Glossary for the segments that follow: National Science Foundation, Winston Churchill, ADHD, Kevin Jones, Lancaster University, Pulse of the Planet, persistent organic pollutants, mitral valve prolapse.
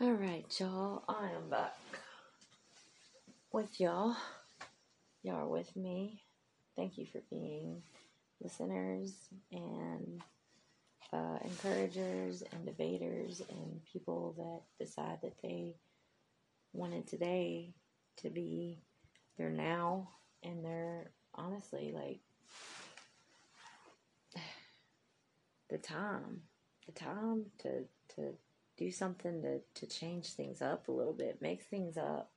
All right, y'all, I am back with y'all. Y'all are with me. Thank you for being listeners and encouragers and debaters and people that decide that they wanted today to be their now and their, honestly, like, the time to do something to change things up a little bit, mix things up,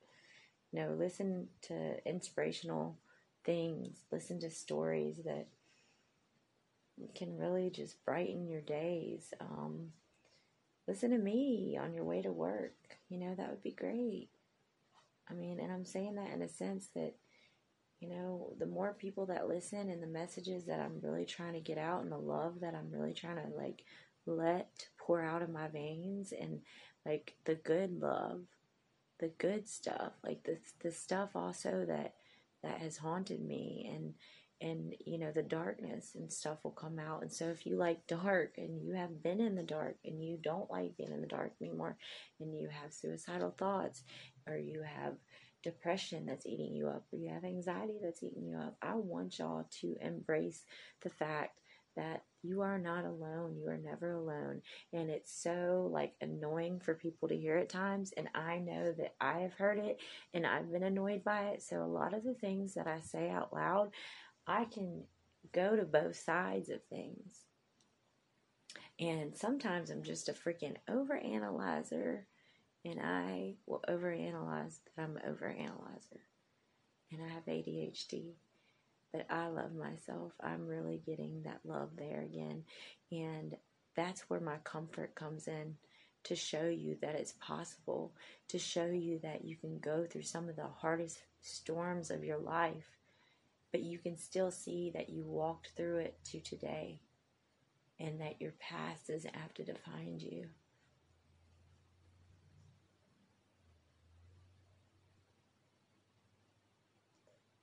you know, listen to inspirational things, listen to stories that can really just brighten your days. Listen to me on your way to work, you know, that would be great. I mean, and I'm saying that in a sense that, you know, the more people that listen and the messages that I'm really trying to get out and the love that I'm really trying to, like, let pour out of my veins and, like, the good love, the good stuff, like, the stuff also that has haunted me and, you know, the darkness and stuff will come out. And so if you like dark and you have been in the dark and you don't like being in the dark anymore and you have suicidal thoughts or you have depression that's eating you up or you have anxiety that's eating you up, I want y'all to embrace the fact that you are not alone. You are never alone. And it's so, like, annoying for people to hear at times. And I know that I have heard it and I've been annoyed by it. So a lot of the things that I say out loud, I can go to both sides of things. And sometimes I'm just a freaking overanalyzer, and I will overanalyze that I'm an overanalyzer. And I have ADHD, but I love myself. I'm really getting that love there again. And that's where my comfort comes in, to show you that it's possible, to show you that you can go through some of the hardest storms of your life, but you can still see that you walked through it to today and that your past isn't apt to define you.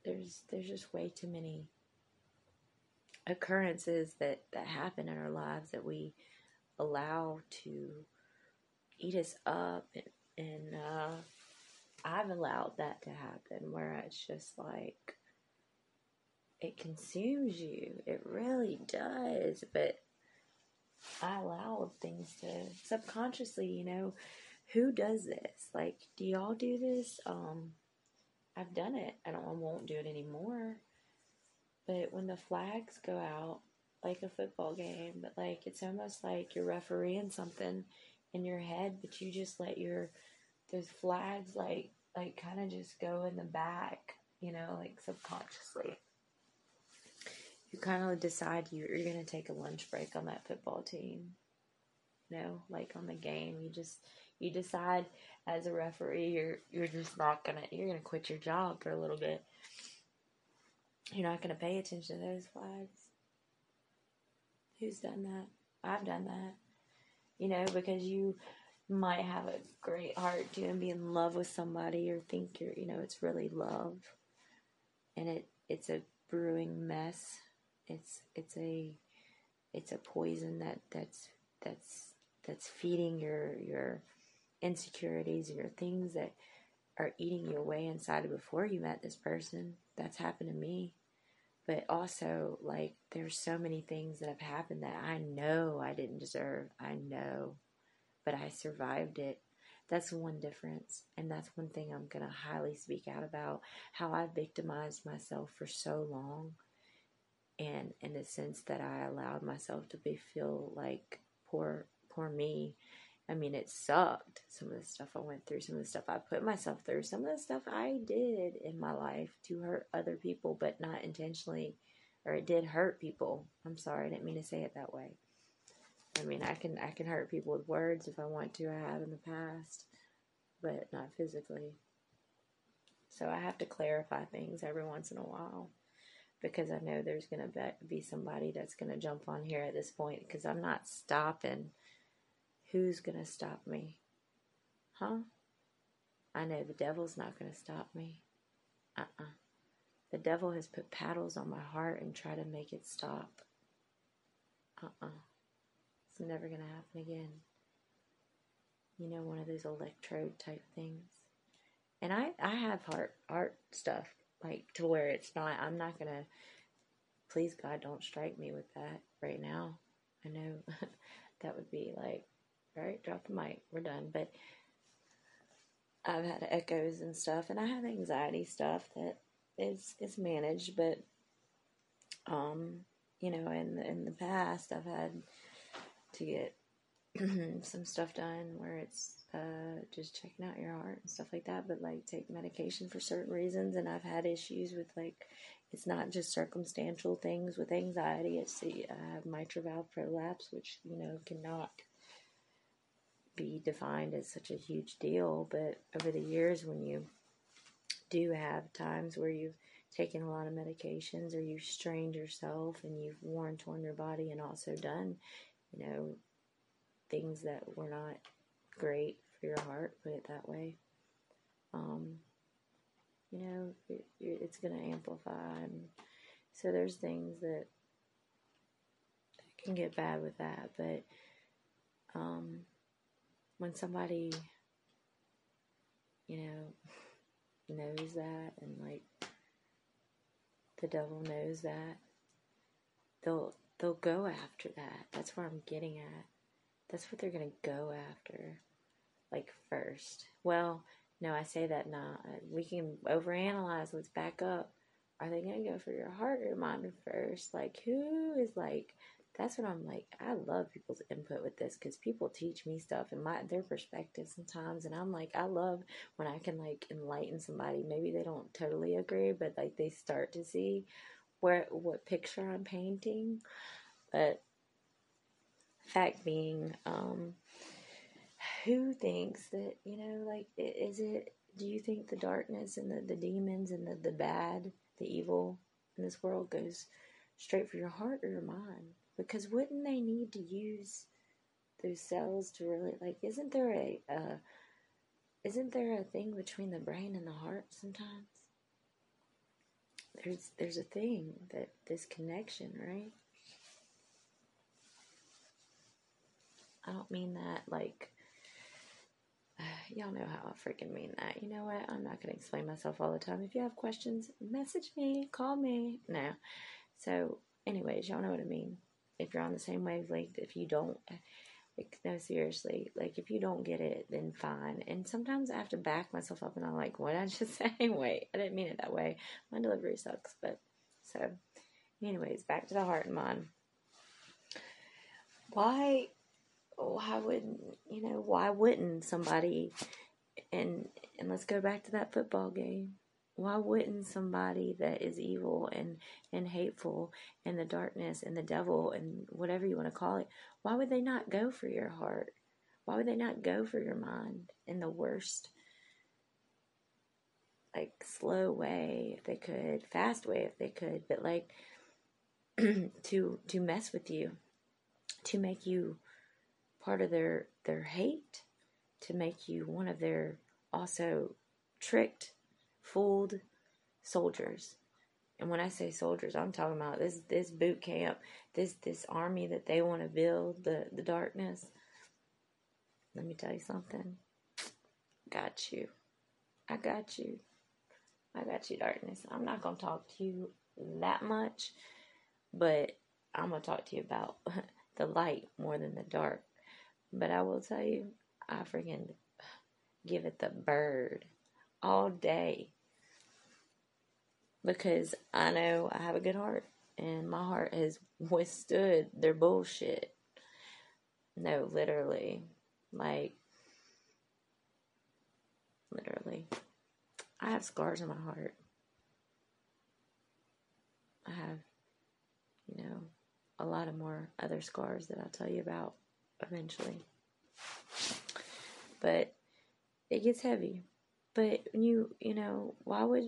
There's just way too many occurrences that happen in our lives that we allow to eat us up. And I've allowed that to happen where it's just like, it consumes you. It really does. But I allow things to subconsciously, you know, who does this? Like, do y'all do this? I've done it. I won't do it anymore. But when the flags go out, like a football game, but like, it's almost like you're refereeing something in your head, but you just let those flags like kind of just go in the back, you know, like subconsciously. You kind of decide you're going to take a lunch break on that football team, you know, like on the game. You decide as a referee, you're going to quit your job for a little bit. You're not going to pay attention to those flags. Who's done that? I've done that, you know, because you might have a great heart to and be in love with somebody or think you're, you know, it's really love. And it's a brewing mess. It's a poison that's feeding your insecurities and your things that are eating you away inside of before you met this person. That's happened to me. But also, like, there's so many things that have happened that I know I didn't deserve. I know. But I survived it. That's one difference, and that's one thing I'm going to highly speak out about, how I victimized myself for so long, and in the sense that I allowed myself to feel like poor me. I mean, it sucked, some of the stuff I went through, some of the stuff I put myself through, some of the stuff I did in my life to hurt other people, but not intentionally, or it did hurt people. I'm sorry, I didn't mean to say it that way. I mean, I can hurt people with words if I want to. I have in the past, but not physically. So I have to clarify things every once in a while, because I know there's going to be somebody that's going to jump on here at this point, because I'm not stopping. Who's going to stop me? Huh? I know the devil's not going to stop me. The devil has put paddles on my heart and try to make it stop. It's never going to happen again. you know, one of those electrode type things. And I have heart stuff, like, to where it's not, I'm not going to, please God, don't strike me with that right now. I know that would be like, all right, drop the mic, we're done. But I've had echoes and stuff, and I have anxiety stuff that is managed, but, you know, in the past, I've had to get some stuff done where it's just checking out your heart and stuff like that, but, like, take medication for certain reasons, and I've had issues with, like, it's not just circumstantial things with anxiety, it's the mitral valve prolapse, which, you know, cannot be defined as such a huge deal, but over the years, when you do have times where you've taken a lot of medications or you've strained yourself and you've worn, torn your body, and also done, you know, things that were not great for your heart, put it that way, you know, it's going to amplify, and so there's things that can get bad with that, but, when somebody, you know, knows that, and, like, the devil knows that, they'll go after that. That's where I'm getting at. That's what they're going to go after, like, first. Well, no, I say that now. We can overanalyze. Let's back up. Are they going to go for your heart or your mind first? Like, who is, like... That's what I'm like. I love people's input with this because people teach me stuff and their perspective sometimes. And I'm like, I love when I can, like, enlighten somebody. Maybe they don't totally agree, but, like, they start to see what picture I'm painting. But fact being, who thinks that, you know, like, do you think the darkness and the demons and the bad, the evil in this world goes straight for your heart or your mind? Because wouldn't they need to use those cells to really, like, isn't there a thing between the brain and the heart sometimes? There's a thing, that this connection, right? I don't mean that, like, y'all know how I freaking mean that. You know what? I'm not going to explain myself all the time. If you have questions, message me, call me. No. So, anyways, y'all know what I mean. If you're on the same wavelength, if you don't, like, no, seriously, like, if you don't get it, then fine. And sometimes I have to back myself up, and I'm like, what did I just say? Wait, I didn't mean it that way. My delivery sucks, but, so, anyways, back to the heart and mind. Why wouldn't somebody, and let's go back to that football game. Why wouldn't somebody that is evil and hateful and the darkness and the devil and whatever you want to call it, why would they not go for your heart? Why would they not go for your mind in the worst, like, slow way if they could, fast way if they could, but, like, to mess with you, to make you part of their hate, to make you one of their also tricked, fooled soldiers. And when I say soldiers, I'm talking about this boot camp, this army that they want to build, the darkness. Let me tell you something. Got you. I got you. I got you, darkness. I'm not going to talk to you that much, but I'm going to talk to you about the light more than the dark. But I will tell you, I freaking give it the bird all day, because I know I have a good heart, and my heart has withstood their bullshit. No, literally, like, literally, I have scars on my heart. I have, you know, a lot of more other scars that I'll tell you about eventually, but it gets heavy. But you know, why would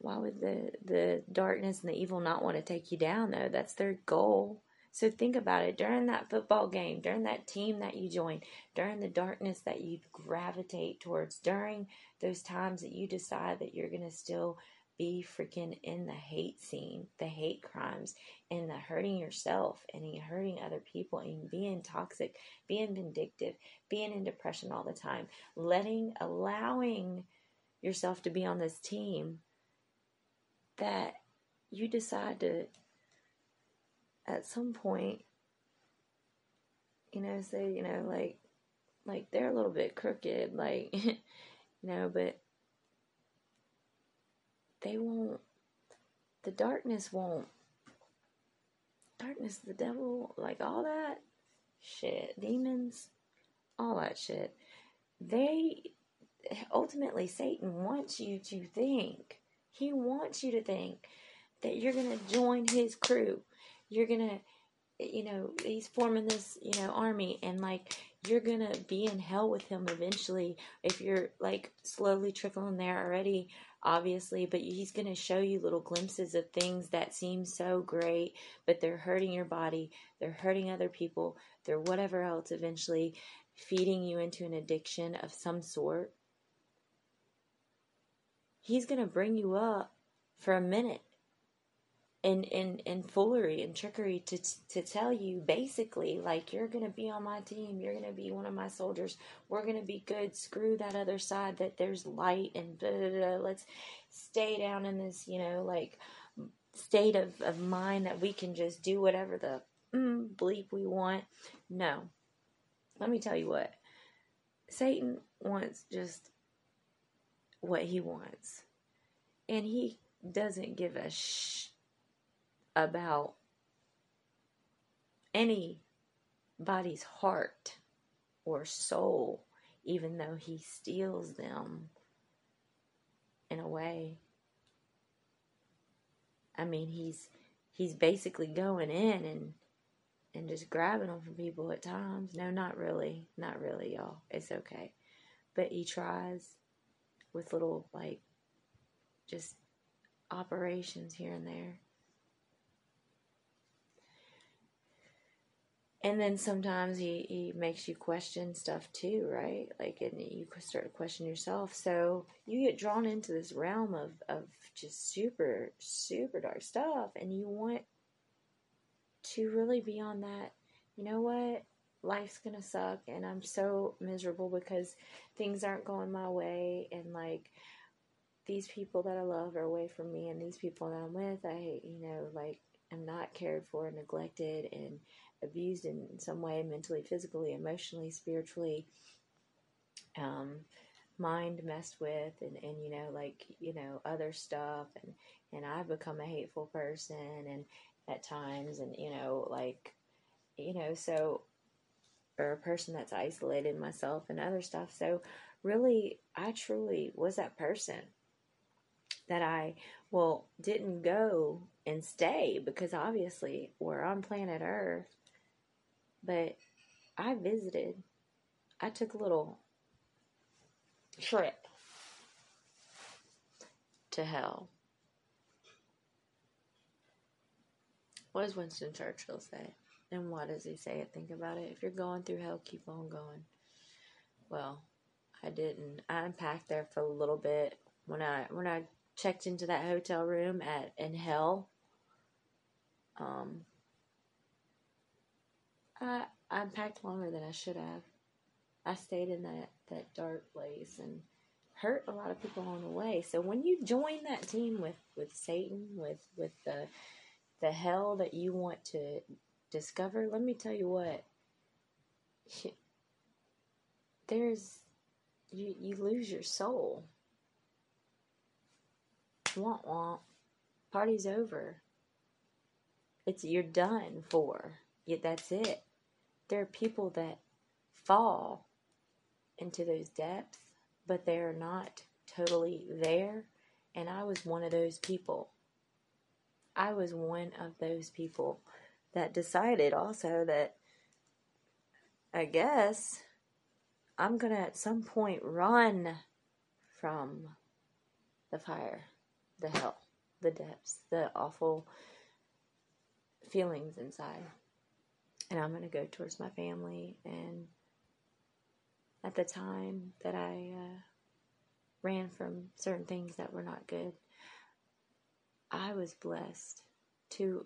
the darkness and the evil not want to take you down though? That's their goal. So think about it. During that football game, during that team that you join, during the darkness that you gravitate towards, during those times that you decide that you're going to still be freaking in the hate scene, the hate crimes, and the hurting yourself and hurting other people and being toxic, being vindictive, being in depression all the time, allowing yourself to be on this team that you decide to, at some point, say, like they're a little bit crooked, but they won't, the darkness won't, darkness, the devil, like all that shit, demons, all that shit, they, ultimately Satan wants you to think, he wants you to think that you're going to join his crew, you're going to, he's forming this, army, and you're going to be in hell with him eventually if you're slowly trickling there already, obviously, but he's going to show you little glimpses of things that seem so great, but they're hurting your body, they're hurting other people, they're whatever else, eventually feeding you into an addiction of some sort. He's going to bring you up for a minute in foolery and trickery to tell you basically you're going to be on my team, you're going to be one of my soldiers, we're going to be good, screw that other side that there's light and blah, blah, blah. Let's stay down in this, state of mind that we can just do whatever the bleep we want. No. Let me tell you what. Satan wants just what he wants. And he doesn't give a shh about anybody's heart or soul, even though he steals them in a way. I mean, he's basically going in and just grabbing them from people at times. No, not really, y'all. It's okay. But he tries with little just operations here and there. And then sometimes he makes you question stuff too, right? And you start to question yourself. So you get drawn into this realm of just super, super dark stuff. And you want to really be on that, you know what? Life's going to suck. And I'm so miserable because things aren't going my way. And these people that I love are away from me. And these people that I'm with, I, I'm not cared for and neglected and abused in some way, mentally, physically, emotionally, spiritually, mind messed with, and other stuff, and I've become a hateful person, and at times, and so, or a person that's isolated myself and other stuff. So really, I truly was that person that I, didn't go and stay, because obviously we're on planet Earth. But I visited. I took a little trip to hell. What does Winston Churchill say? And why does he say it? Think about it. If you're going through hell, keep on going. Well, I didn't. I unpacked there for a little bit when I checked into that hotel room in hell. I unpacked longer than I should have. I stayed in that dark place and hurt a lot of people on the way. So when you join that team with Satan, with the hell that you want to discover, let me tell you what. You lose your soul. Womp womp. Party's over. You're done for. Yeah, that's it. There are people that fall into those depths, but they are not totally there. And I was one of those people. I was one of those people that decided also that I guess I'm going to at some point run from the fire, the hell, the depths, the awful feelings inside. And I'm going to go towards my family. And at the time that I ran from certain things that were not good, I was blessed to.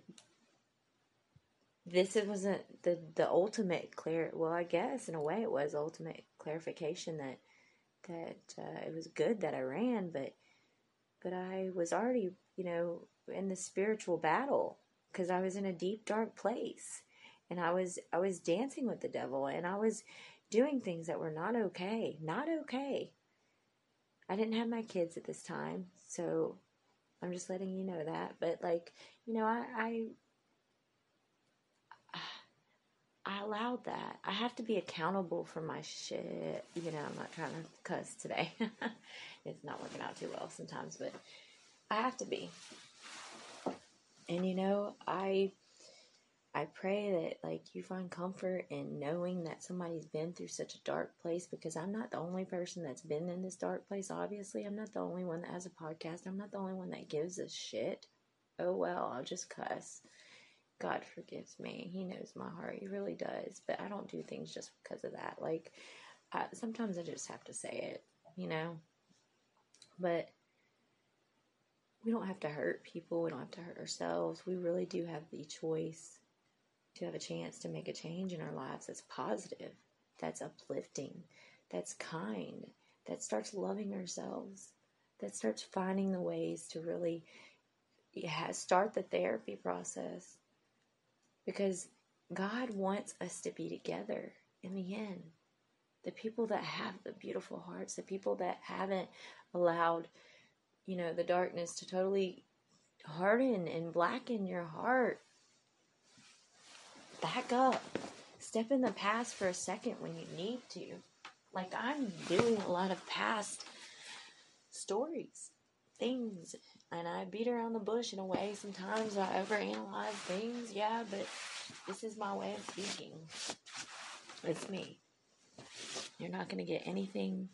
This wasn't the ultimate clear. Well, I guess in a way it was ultimate clarification that it was good that I ran, but I was already, in the spiritual battle, because I was in a deep, dark place, and I was dancing with the devil, and I was doing things that were not okay. I didn't have my kids at this time, so I'm just letting you know that, but I allowed that. I have to be accountable for my shit. I'm not trying to cuss today. It's not working out too well sometimes, but I have to be. And, I pray that, you find comfort in knowing that somebody's been through such a dark place, because I'm not the only person that's been in this dark place, obviously. I'm not the only one that has a podcast. I'm not the only one that gives a shit. Oh, well, I'll just cuss. God forgives me. He knows my heart. He really does. But I don't do things just because of that. Sometimes I just have to say it, But we don't have to hurt people. We don't have to hurt ourselves. We really do have the choice to have a chance to make a change in our lives that's positive, that's uplifting, that's kind, that starts loving ourselves, that starts finding the ways to really start the therapy process. Because God wants us to be together in the end. The people that have the beautiful hearts, the people that haven't allowed, the darkness to totally harden and blacken your heart. Back up. Step in the past for a second when you need to. I'm doing a lot of past stories, things. And I beat around the bush in a way sometimes. I overanalyze things, but this is my way of speaking. It's me. You're not going to get anything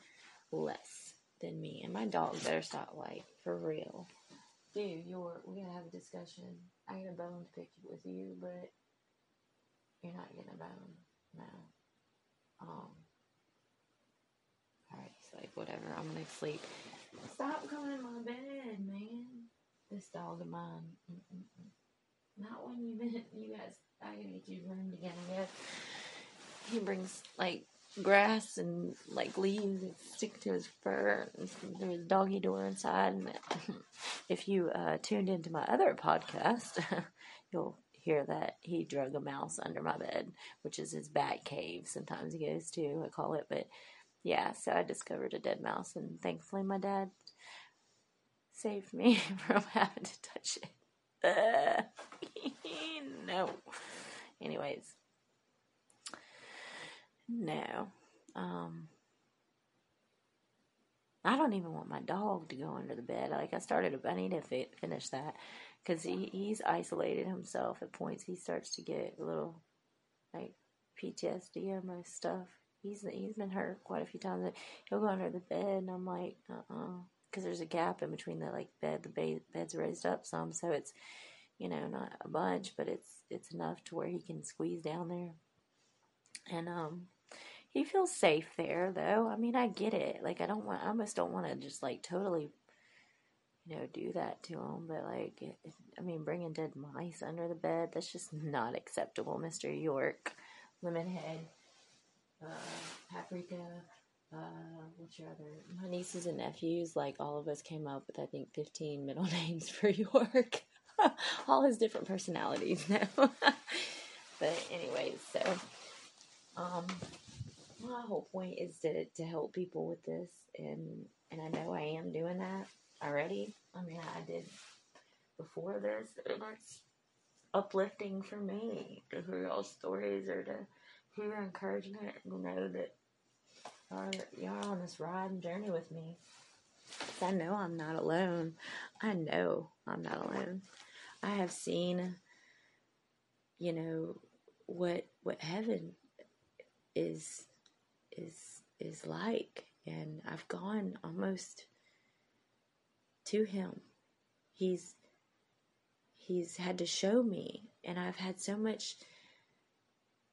less than me. And my dog better stop, for real. Dude, we're going to have a discussion. I get a bone to pick with you, but you're not getting a bone. No. Alright, it's whatever. I'm going to sleep. Stop coming in my bed, man. This dog of mine. Mm-mm-mm. Not when you guys, I gotta get your room together. Yet. He brings, grass and, leaves and stick to his fur. And there was a doggy door inside. And if you tuned into my other podcast, you'll hear that he drug a mouse under my bed, which is his bat cave. Sometimes he goes to, I call it, but... Yeah, so I discovered a dead mouse, and thankfully my dad saved me from having to touch it. No. Anyways. No. I don't even want my dog to go under the bed. I need to finish that, because he's isolated himself at points. He starts to get a little, PTSD almost stuff. He's been hurt quite a few times. He'll go under the bed, and I'm like, because there's a gap in between the bed. The bed's raised up some, so it's, not a bunch, but it's enough to where he can squeeze down there. And he feels safe there, though. I mean, I get it. I almost don't want to just totally, do that to him. But bringing dead mice under the bed, that's just not acceptable, Mr. York, Lemonhead. Paprika, what's your other, my nieces and nephews, all of us came up with, 15 middle names for York, all his different personalities now, but anyways, so, my whole point is to help people with this, and I know I am doing that already. I did before this, and it's uplifting for me to hear y'all's stories, or to hear encouragement, that y'all on this ride and journey with me. I know I'm not alone. I have seen, what heaven is like, and I've gone almost to him. He's had to show me, and I've had so much.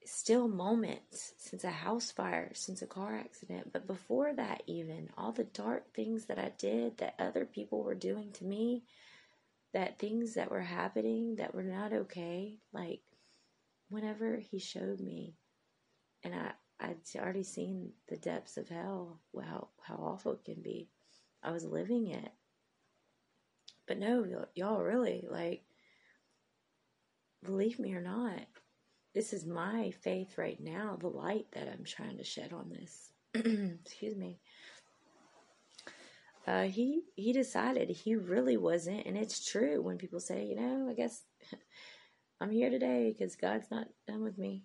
Still moments since a house fire, since a car accident, but before that even, all the dark things that I did that other people were doing to me, that things that were happening that were not okay, like whenever he showed me, and I'd already seen the depths of hell, how awful it can be. I was living it. But no, y'all, really, like, believe me or not, this is my faith right now, the light that I'm trying to shed on this. Excuse me. He decided he really wasn't, and it's true when people say, you know, I guess I'm here today because God's not done with me.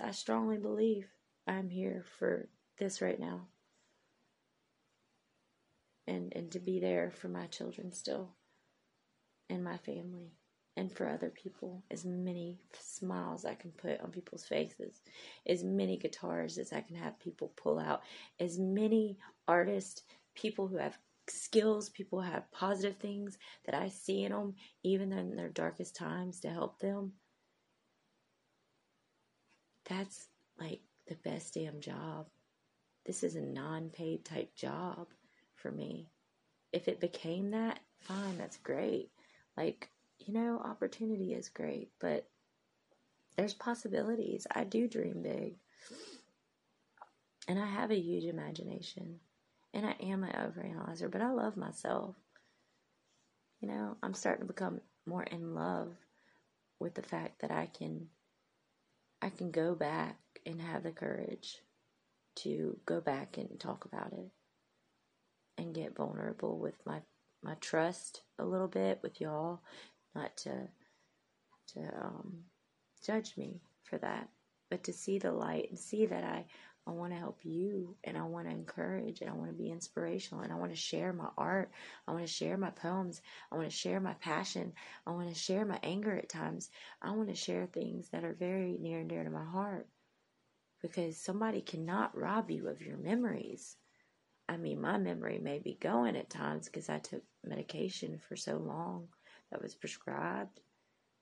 I strongly believe I'm here for this right now. And to be there for my children still, and my family, and for other people. As many smiles I can put on people's faces, as many guitars as I can have people pull out, as many artists, people who have skills, people who have positive things that I see in them, even in their darkest times, to help them. That's like the best damn job. This is a non-paid type job for me. If it became that, fine, that's great. Like, you know, opportunity is great, but there's possibilities. I do dream big, and I have a huge imagination, and I am an overanalyzer, but I love myself. You know, I'm starting to become more in love with the fact that I can go back and have the courage to go back and talk about it, and get vulnerable with my trust a little bit with y'all, not to judge me for that, but to see the light and see that I want to help you, and I want to encourage, and I want to be inspirational, and I want to share my art, I want to share my poems, I want to share my passion, I want to share my anger at times, I want to share things that are very near and dear to my heart, because somebody cannot rob you of your memories. I mean, my memory may be going at times because I took medication for so long that was prescribed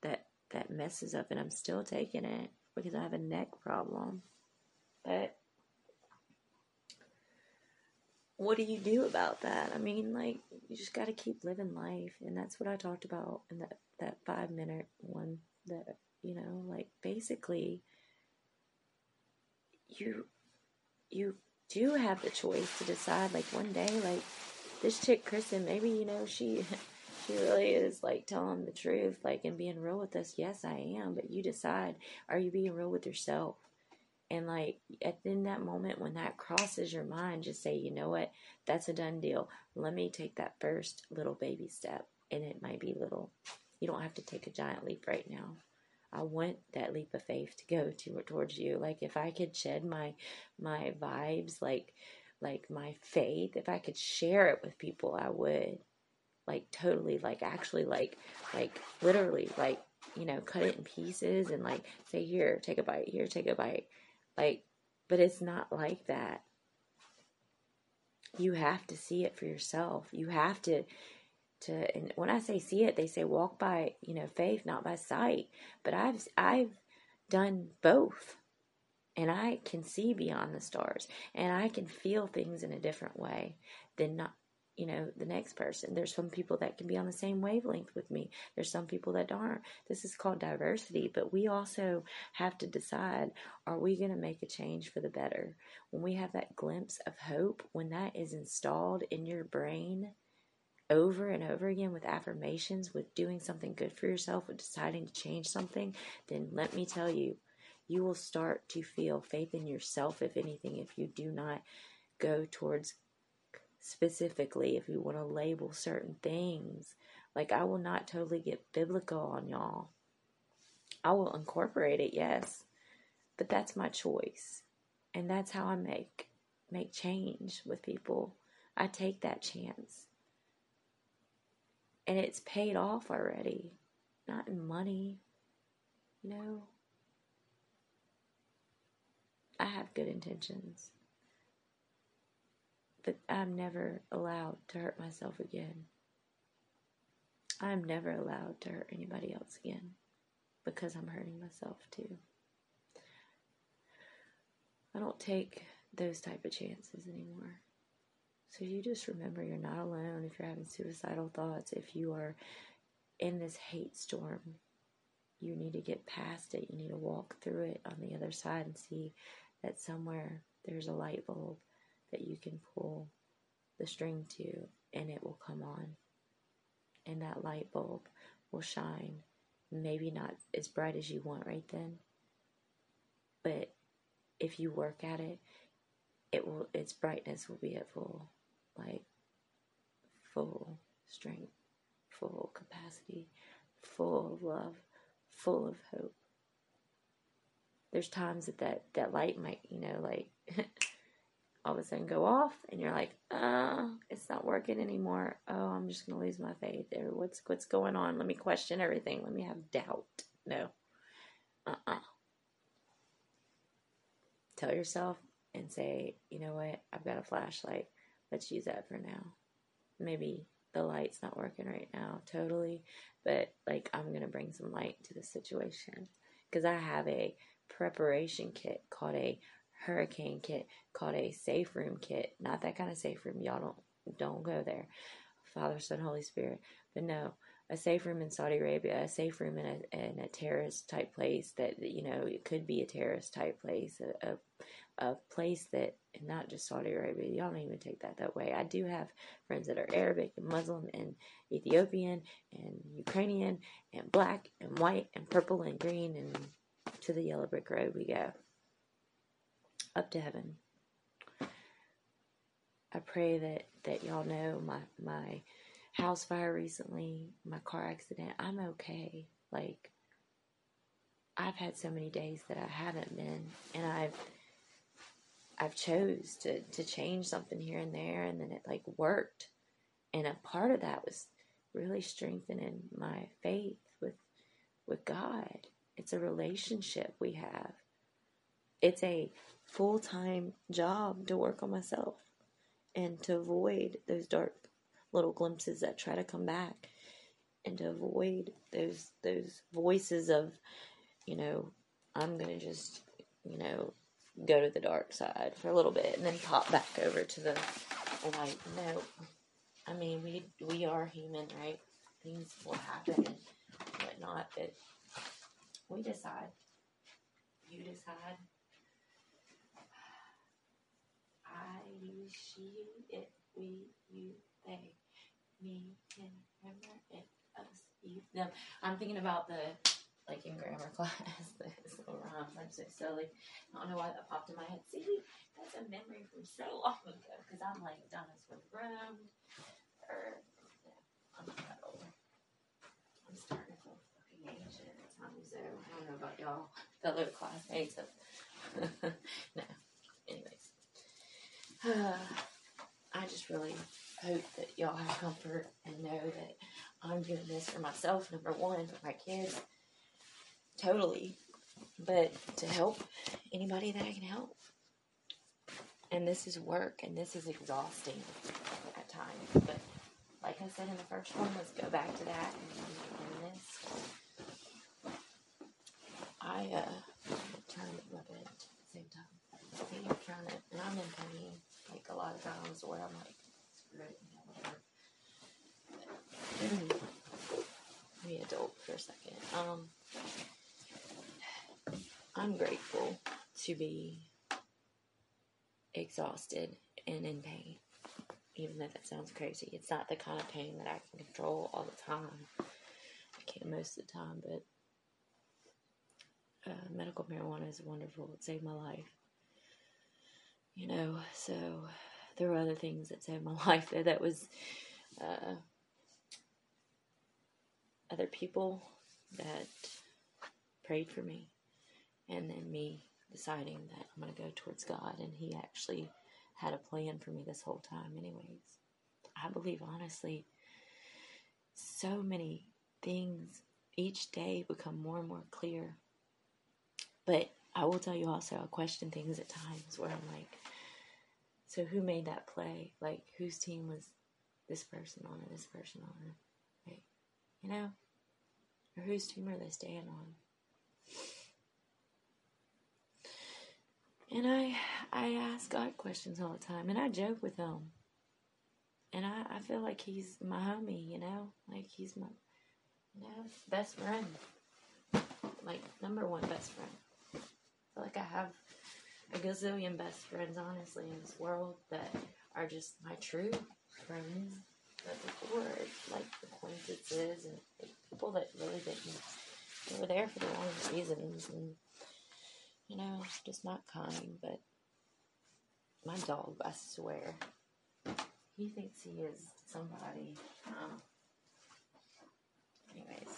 that messes up, and I'm still taking it because I have a neck problem. But what do you do about that? I mean, like, you just got to keep living life, and that's what I talked about in that 5-minute one, that, you know, like, basically you do have the choice to decide, like, one day, like, this chick Kristen, maybe, you know, she really is, like, telling the truth, like, and being real with us. Yes, I am, but you decide, are you being real with yourself? And, like, in that moment when that crosses your mind, just say, you know what, that's a done deal. Let me take that first little baby step, and it might be little. You don't have to take a giant leap right now. I want that leap of faith to go towards you. Like, if I could shed my vibes, like my faith, if I could share it with people, I would. Like, totally, like, actually, like literally, like, you know, cut it in pieces and, like, say, here, take a bite, here, take a bite. Like, but it's not like that. You have to see it for yourself. You have to, and when I say see it, they say walk by, you know, faith, not by sight. But I've done both, and I can see beyond the stars, and I can feel things in a different way than not, you know, the next person. There's some people that can be on the same wavelength with me. There's some people that aren't. This is called diversity, but we also have to decide, are we going to make a change for the better? When we have that glimpse of hope, when that is installed in your brain, over and over again, with affirmations, with doing something good for yourself, with deciding to change something, then let me tell you, you will start to feel faith in yourself, if anything, if you do not go towards specifically, if you want to label certain things. Like, I will not totally get biblical on y'all. I will incorporate it, yes, but that's my choice, and that's how I make change with people. I take that chance. And it's paid off already. Not in money. You know, I have good intentions. But I'm never allowed to hurt myself again. I'm never allowed to hurt anybody else again, because I'm hurting myself too. I don't take those type of chances anymore. So you just remember, you're not alone if you're having suicidal thoughts, if you are in this hate storm. You need to get past it. You need to walk through it on the other side and see that somewhere there's a light bulb that you can pull the string to, and it will come on. And that light bulb will shine. Maybe not as bright as you want right then, but if you work at it, it will. Its brightness will be at full, like full strength, full capacity, full of love, full of hope. There's times that light might, like all of a sudden go off, and you're like, it's not working anymore. Oh, I'm just gonna lose my faith. Or what's going on? Let me question everything. Let me have doubt. No. Tell yourself and say, you know what? I've got a flashlight. Let's use that for now. Maybe the light's not working right now totally, but like I'm going to bring some light to the situation, because I have a preparation kit called a hurricane kit, called a safe room kit. Not that kind of safe room. Y'all don't go there. Father, Son, Holy Spirit. But no, a safe room in Saudi Arabia, a safe room in a terrorist type place that, it could be a terrorist type place, a place that, and not just Saudi Arabia, y'all don't even take that way. I do have friends that are Arabic and Muslim and Ethiopian and Ukrainian and black and white and purple and green, and to the yellow brick road we go. Up to heaven. I pray that y'all know my house fire recently, my car accident, I'm okay. Like, I've had so many days that I haven't been, and I've chose to change something here and there, and then it like worked. And a part of that was really strengthening my faith with God. It's a relationship we have. It's a full-time job to work on myself and to avoid those dark little glimpses that try to come back, and to avoid those voices of, I'm going to just, go to the dark side for a little bit and then pop back over to the light. No, I mean, we are human, right? Things will happen and whatnot, but we decide. You decide. I, you, she, it, we, you, they, me, him, him, it, us, you, them. I'm thinking about like in grammar class, this little rhymes. I'm so silly. I don't know why that popped in my head. See, that's a memory from so long ago, because I'm like done as with Rome. I'm not older. I'm starting to feel fucking ancient. So I don't know about y'all, fellow classmates. No. Anyways, I just really hope that y'all have comfort and know that I'm doing this for myself, number one, for my kids. Totally, but to help anybody that I can help. And this is work, and this is exhausting at times. But like I said in the first one, let's go back to that and this. I turned it up at the same time. See, I'm trying to, and I'm in pain. Like a lot of times where I'm like, screw it, whatever. But, be adult for a second. I'm grateful to be exhausted and in pain, even though that sounds crazy. It's not the kind of pain that I can control all the time. I can't most of the time, but medical marijuana is wonderful. It saved my life. So there were other things that saved my life, though. That was other people that prayed for me. And then me deciding that I'm going to go towards God. And he actually had a plan for me this whole time anyways. I believe, honestly, so many things each day become more and more clear. But I will tell you also, I question things at times where I'm like, so who made that play? Like, whose team was this person on or this person on? Right? Or whose team are they staying on? And I ask God questions all the time, and I joke with him. And I feel like he's my homie, like he's my, best friend, like number one best friend. I feel like I have a gazillion best friends, honestly, in this world that are just my true friends. But before, it's like acquaintances and like, people that really didn't, they were there for the wrong reasons, and you know, just not kind. But my dog, I swear, he thinks he is somebody. Anyways,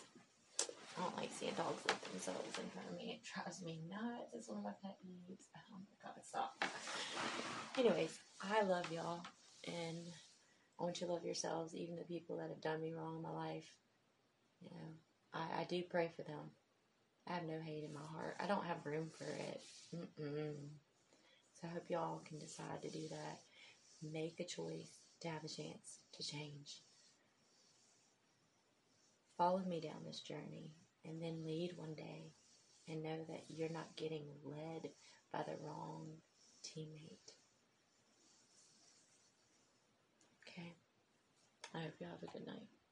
I don't like seeing dogs lick themselves in front of me. It drives me nuts. It's one of my pet peeves. Oh my god, stop. Anyways, I love y'all, and I want you to love yourselves, even the people that have done me wrong in my life. You know, I do pray for them. I have no hate in my heart. I don't have room for it. So I hope y'all can decide to do that. Make a choice to have a chance to change. Follow me down this journey, and then lead one day, and know that you're not getting led by the wrong teammate. Okay? I hope you have a good night.